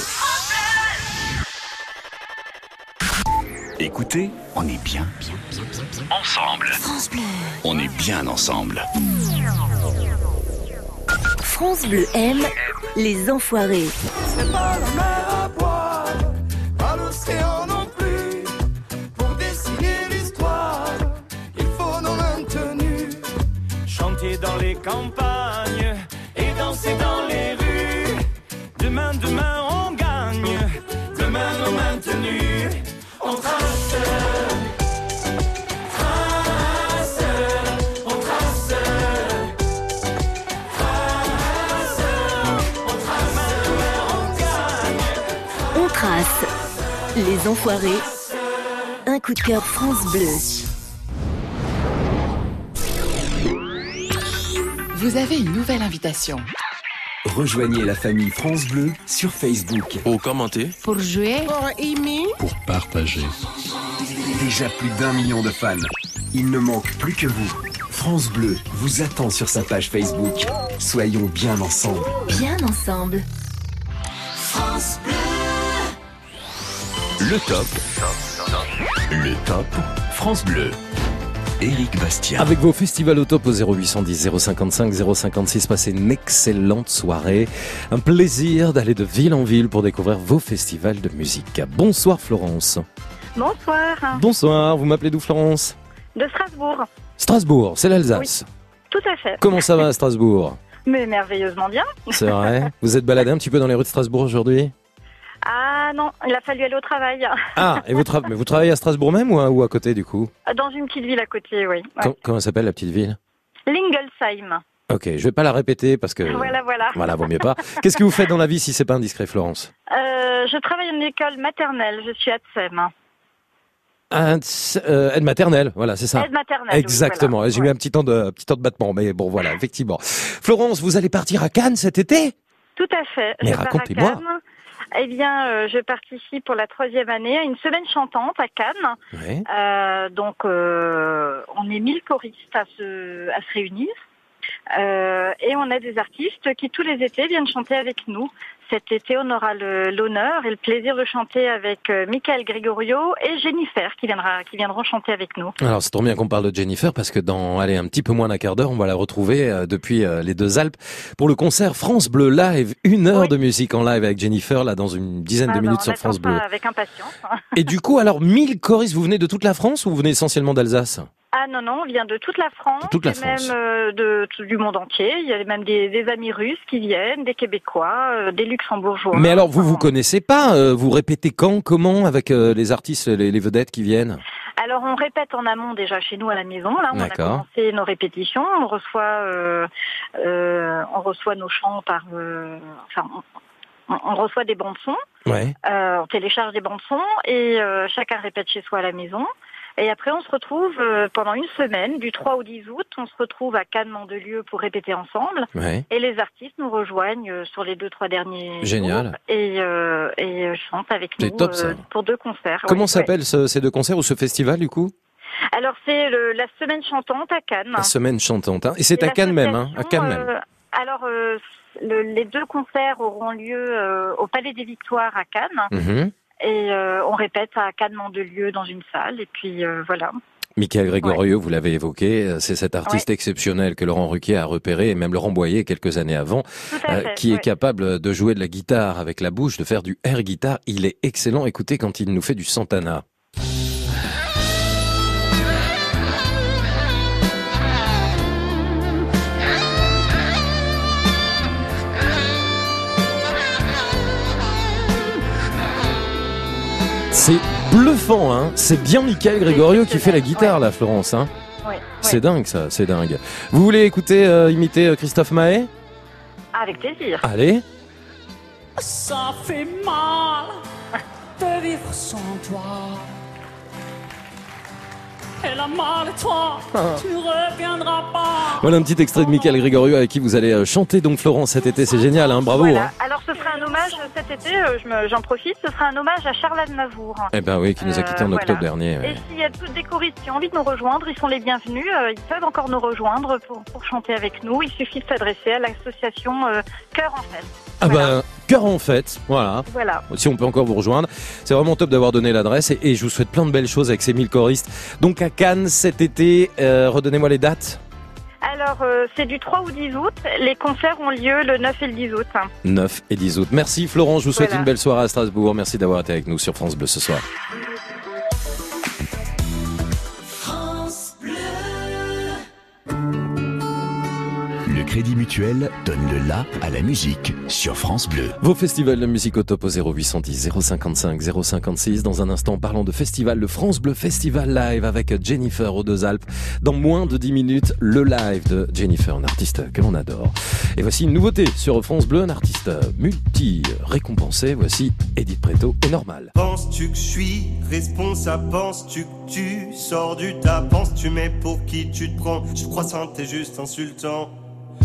Écoutez, on est bien, bien, bien, bien, bien. Ensemble. France Bleu. On est bien ensemble. France Bleu aime les enfoirés. C'est pas la mer à boire, pas l'océan non plus. Pour dessiner l'histoire, il faut nos mains tenues. Chanter dans les campagnes et danser dans les rues. Demain, demain, on gagne. Demain, nos mains tenues. On trace, trace, on trace, trace, on trace, on trace. Les enfoirés, un coup de cœur France Bleu. Vous avez une nouvelle invitation. Rejoignez la famille France Bleu sur Facebook. Pour commenter, pour jouer, pour aimer, pour partager. Déjà plus d'un million de fans. Il ne manque plus que vous. France Bleu vous attend sur sa page Facebook. Soyons bien ensemble. Bien ensemble. France Bleu. Le top. Le top. France Bleu. Eric Bastien. Avec vos festivals au top au zéro huit cent dix, zéro cinquante-cinq, zéro cinquante-six, passez une excellente soirée. Un plaisir d'aller de ville en ville pour découvrir vos festivals de musique. Bonsoir Florence. Bonsoir. Bonsoir, vous m'appelez d'où Florence? De Strasbourg. Strasbourg, c'est l'Alsace. Oui, tout à fait. Comment ça va à Strasbourg? Mais merveilleusement bien. C'est vrai. Vous êtes baladé un petit peu dans les rues de Strasbourg aujourd'hui? Ah non, il a fallu aller au travail. Ah, et vous, tra- mais vous travaillez à Strasbourg même ou à, ou à côté du coup? Dans une petite ville à côté, oui. Ouais. Com- comment s'appelle la petite ville? Lingelsheim. Ok, je ne vais pas la répéter parce que... Voilà, voilà. Voilà, vaut mieux pas. Qu'est-ce que vous faites dans la vie si ce n'est pas indiscret, Florence? euh, Je travaille à une école maternelle, je suis A D S E M. Un, euh, aide maternelle, voilà, c'est ça. Aide maternelle. Exactement, oui, voilà. J'ai ouais. eu un petit temps de, petit temps de battement, mais bon, voilà, effectivement. Florence, vous allez partir à Cannes cet été? Tout à fait. Mais je racontez-moi. Eh bien, euh, je participe pour la troisième année à une semaine chantante à Cannes. Oui. Euh, donc, euh, on est mille choristes à se, à se réunir. Euh, et on a des artistes qui tous les étés viennent chanter avec nous. Cet été, on aura le, l'honneur et le plaisir de chanter avec euh, Michaël Gregorio et Jennifer qui, viendra, qui viendront chanter avec nous. Alors, c'est trop bien qu'on parle de Jennifer parce que dans allez, un petit peu moins d'un quart d'heure, on va la retrouver euh, depuis euh, les deux Alpes pour le concert France Bleue Live. Une heure oui. de musique en live avec Jennifer là dans une dizaine ah, de minutes sur France Bleue. Avec impatience. Et du coup, alors, mille choristes, vous venez de toute la France ou vous venez essentiellement d'Alsace? Ah non, non, on vient de toute la France, toute la et France. Même euh, de, de, du monde entier. Il y a même des, des amis russes qui viennent, des Québécois, euh, des Luxembourgeois. Mais alors, vous ne vous connaissez pas euh, vous répétez quand, comment, avec euh, les artistes, les, les vedettes qui viennent? Alors, on répète en amont déjà chez nous à la maison. Là, on D'accord. a commencé nos répétitions. On reçoit, euh, euh, on reçoit nos chants par... Euh, enfin, on, on reçoit des bandes-sons. Ouais. Euh, on télécharge des bandes-sons et euh, chacun répète chez soi à la maison. Et après, on se retrouve pendant une semaine, du trois au dix août, on se retrouve à Cannes-Mandelieu pour répéter ensemble. Ouais. Et les artistes nous rejoignent sur les deux, trois derniers Génial. Groupes et, euh, et chantent avec c'est nous top, euh, pour deux concerts. Comment ouais, s'appellent ouais. ce, ces deux concerts ou ce festival du coup? Alors c'est le, la semaine chantante à Cannes. La semaine chantante, hein. Et c'est et à Cannes même, hein. À Cannes même. Euh, alors, euh, le, les deux concerts auront lieu euh, au Palais des Victoires à Cannes. Mm-hmm. Et euh, on répète à Cannes-Mandelieu dans une salle, et puis euh, voilà. Michaël Gregorio, ouais. vous l'avez évoqué, c'est cet artiste ouais. exceptionnel que Laurent Ruquier a repéré, et même Laurent Boyer quelques années avant, euh, fait, qui ouais. est capable de jouer de la guitare avec la bouche, de faire du air guitare. Il est excellent, écoutez, quand il nous fait du Santana. C'est bluffant, hein. C'est bien Michaël Gregorio qui fait la guitare, ouais. là, Florence, hein. Ouais, ouais. C'est dingue, ça, c'est dingue. Vous voulez écouter, euh, imiter Christophe Maé? Avec plaisir. Allez. Ça fait mal de vivre sans toi. Elle a mal, toi, ah. tu reviendras pas. Voilà un petit extrait de Michaël Gregorio avec qui vous allez chanter donc Florence cet été, c'est génial, hein, bravo. Voilà. Hein. Alors ce sera un hommage cet été, je me, j'en profite, ce sera un hommage à Charles Aznavour. Eh ben oui, qui nous a quittés euh, en octobre voilà. dernier. Ouais. Et s'il y a toutes des choristes qui ont envie de nous rejoindre, ils sont les bienvenus, ils peuvent encore nous rejoindre pour, pour chanter avec nous, il suffit de s'adresser à l'association euh, Cœur en Fête. Ah voilà. ben, Cœur en Fête, voilà. voilà. Si on peut encore vous rejoindre, c'est vraiment top d'avoir donné l'adresse et, et je vous souhaite plein de belles choses avec ces mille choristes. Donc à Cannes cet été, euh, redonnez-moi les dates. Alors euh, c'est du trois au dix août, les concerts ont lieu le neuf et le dix août. Hein. neuf et dix août. Merci Florence, je vous souhaite voilà. une belle soirée à Strasbourg. Merci d'avoir été avec nous sur France Bleu ce soir. Crédit Mutuel donne le la à la musique sur France Bleu. Vos festivals de musique au top au zéro huit cent dix, zéro cinquante-cinq, zéro cinquante-six. Dans un instant, parlons de festival, le France Bleu Festival Live avec Jennifer aux Deux Alpes. Dans moins de dix minutes, le live de Jennifer, un artiste que l'on adore. Et voici une nouveauté sur France Bleu, un artiste multi-récompensé. Voici Edith Préto et Normal. Penses-tu que je suis responsable? Penses-tu que tu sors du tas? Penses-tu mais pour qui tu te prends? Je crois ça, t'es juste insultant.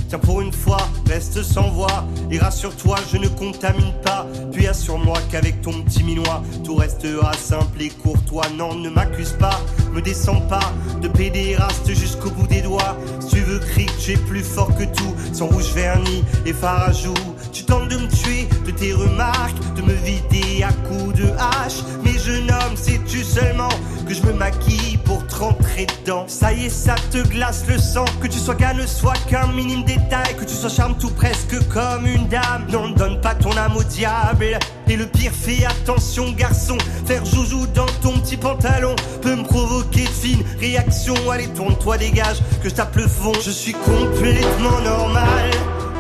Tiens pour une fois, reste sans voix. Et rassure-toi, je ne contamine pas. Puis assure-moi qu'avec ton petit minois, tout restera simple et courtois. Non, ne m'accuse pas, me descends pas. De pédéraste jusqu'au bout des doigts. Si tu veux crier que tu es plus fort que tout. Sans rouge vernis et farajou. Tu tentes de me tuer, de tes remarques, de me vider à coups de hache. Mais jeune homme, sais-tu seulement que que je me maquille pour te rentrer dedans. Ça y est, ça te glace le sang, que tu sois gars ne soit qu'un minime détail, que tu sois charme tout presque comme une dame. Non, donne pas ton âme au diable. Et le pire, fais attention garçon, faire joujou dans ton petit pantalon peut me provoquer de fines réactions. Allez, tourne-toi, dégage, que je tape le fond. Je suis complètement normal,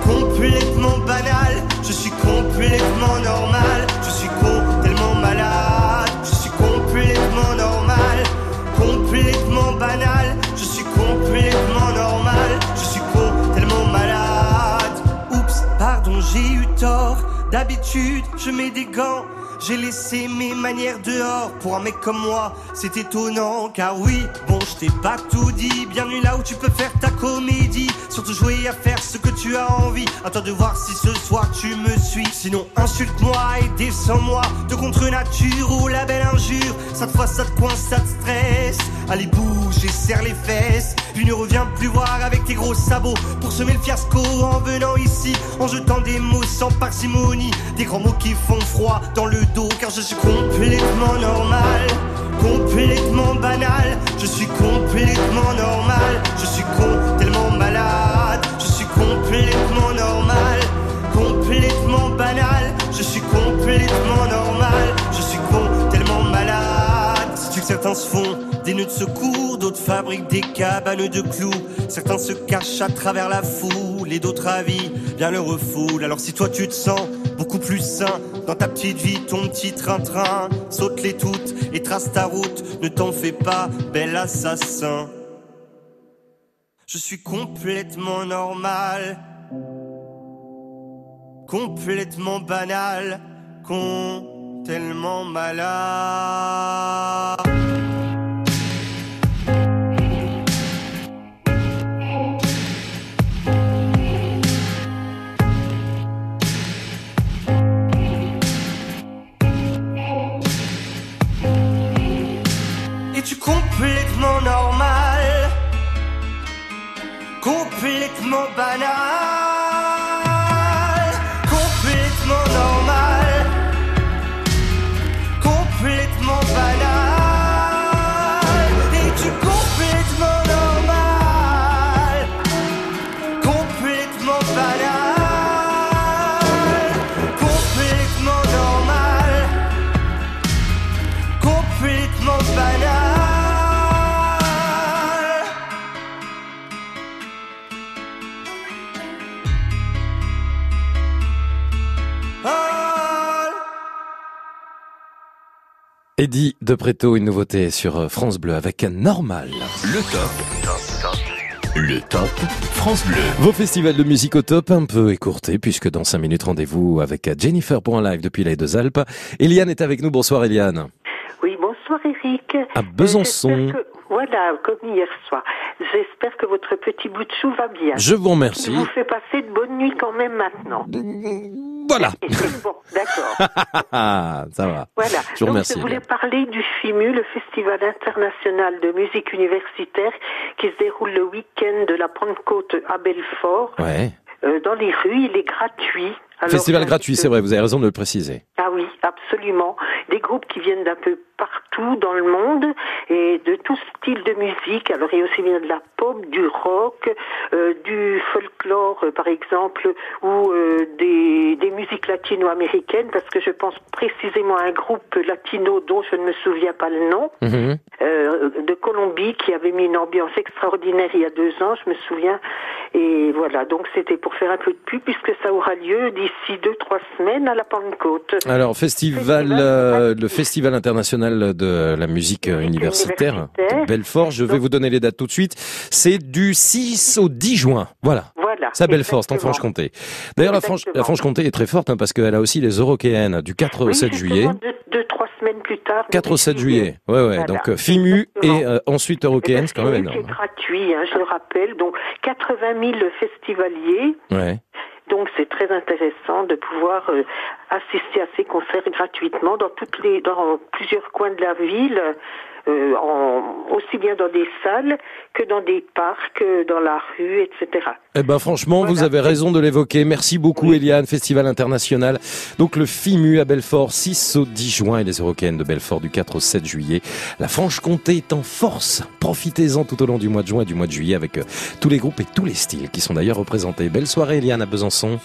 complètement banal. Je suis complètement normal, je suis complètement malade. Je suis complètement normal, complètement banal. Je suis complètement normal, je suis complètement malade. Oups, pardon, j'ai eu tort. D'habitude, je mets des gants, j'ai laissé mes manières dehors. Pour un mec comme moi, c'est étonnant, car oui, bon, je t'ai pas tout dit. Bienvenue là où tu peux faire ta comédie, surtout jouer à faire ce que tu as envie. À toi de voir si ce soir tu me suis. Sinon, insulte-moi et descends-moi de contre-nature ou la belle injure. Cette fois, ça te coince, ça te stresse. Allez, bouge et serre les fesses, puis ne reviens plus voir avec tes gros sabots pour semer le fiasco en venant ici, en jetant des mots sans parcimonie, des grands mots qui font froid dans le dos. Car je suis complètement normal, complètement banal. Je suis complètement normal, je suis complètement malade. Je suis complètement normal, complètement banal. Je suis complètement normal, je suis complètement malade. C'est-tu que certains se font des nœuds de secours, d'autres fabriquent des cabanes de clous. Certains se cachent à travers la foule et d'autres avis bien le refoulent. Alors si toi tu te sens beaucoup plus sain dans ta petite vie, ton petit train-train, saute-les toutes et trace ta route. Ne t'en fais pas, bel assassin. Je suis complètement normal, complètement banal, con tellement malade. Complètement normal, complètement banal, complètement normal, complètement banal. Es-tu complètement normal, complètement banal, complètement normal, complètement banal. Eddie de Préto, une nouveauté sur France Bleu avec Normal. Le top. Le top France Bleu. Vos festivals de musique au top un peu écourtés puisque dans cinq minutes rendez-vous avec Jennifer pour un live depuis les Deux Alpes. Eliane est avec nous. Bonsoir Eliane. Oui, bonsoir Eric. À Besançon. Voilà, comme hier soir. J'espère que votre petit bout de chou va bien. Je vous remercie. Je vous fais passer de bonnes nuits quand même maintenant. Voilà. Bon, d'accord. Ça va. Voilà. Je vous remercie. Donc, je voulais parler du F I M U, le Festival international de musique universitaire, qui se déroule le week-end de la Pentecôte à Belfort. Ouais. Euh, dans les rues, il est gratuit. Alors, festival gratuit, c'est vrai, vous avez raison de le préciser. Ah oui, absolument. Des groupes qui viennent d'un peu partout dans le monde et de tout style de musique. Alors, il y a aussi bien de la pop, du rock, euh, du folklore, euh, par exemple, ou euh, des, des musiques latino-américaines, parce que je pense précisément à un groupe latino dont je ne me souviens pas le nom, mm-hmm. euh, de Colombie, qui avait mis une ambiance extraordinaire il y a deux ans, je me souviens. Et voilà, donc c'était pour faire un peu de pub, puisque ça aura lieu d'ici deux, trois semaines à la Pentecôte. Alors, festival, festival euh, le Festival international de la musique universitaire, universitaire. de Belfort. Je vais donc vous donner les dates tout de suite. C'est du six au dix juin. Voilà. Voilà. C'est à Belfort, c'est en Franche-Comté. D'ailleurs, la, Franche, la Franche-Comté est très forte, hein, parce qu'elle a aussi les Eurockéennes du quatre oui, au sept juillet. Deux, deux, trois semaines plus tard. quatre au sept juillet. Ouais, ouais. Voilà. Donc, F I M U exactement. Et euh, ensuite Eurockéennes, c'est quand même énorme. C'est gratuit, hein, je le rappelle. Donc, quatre-vingt mille festivaliers. Ouais. Donc c'est très intéressant de pouvoir euh, assister à ces concerts gratuitement dans toutes les dans plusieurs coins de la ville. euh, en, aussi bien dans des salles que dans des parcs, euh, dans la rue, et cetera. Eh ben franchement, voilà. Vous avez raison de l'évoquer. Merci beaucoup, oui. Eliane. Festival international. Donc le F I M U à Belfort, six au dix juin, et les Eurockéennes de Belfort du quatre au sept juillet. La Franche-Comté est en force. Profitez-en tout au long du mois de juin et du mois de juillet avec euh, tous les groupes et tous les styles qui sont d'ailleurs représentés. Belle soirée, Eliane, à Besançon.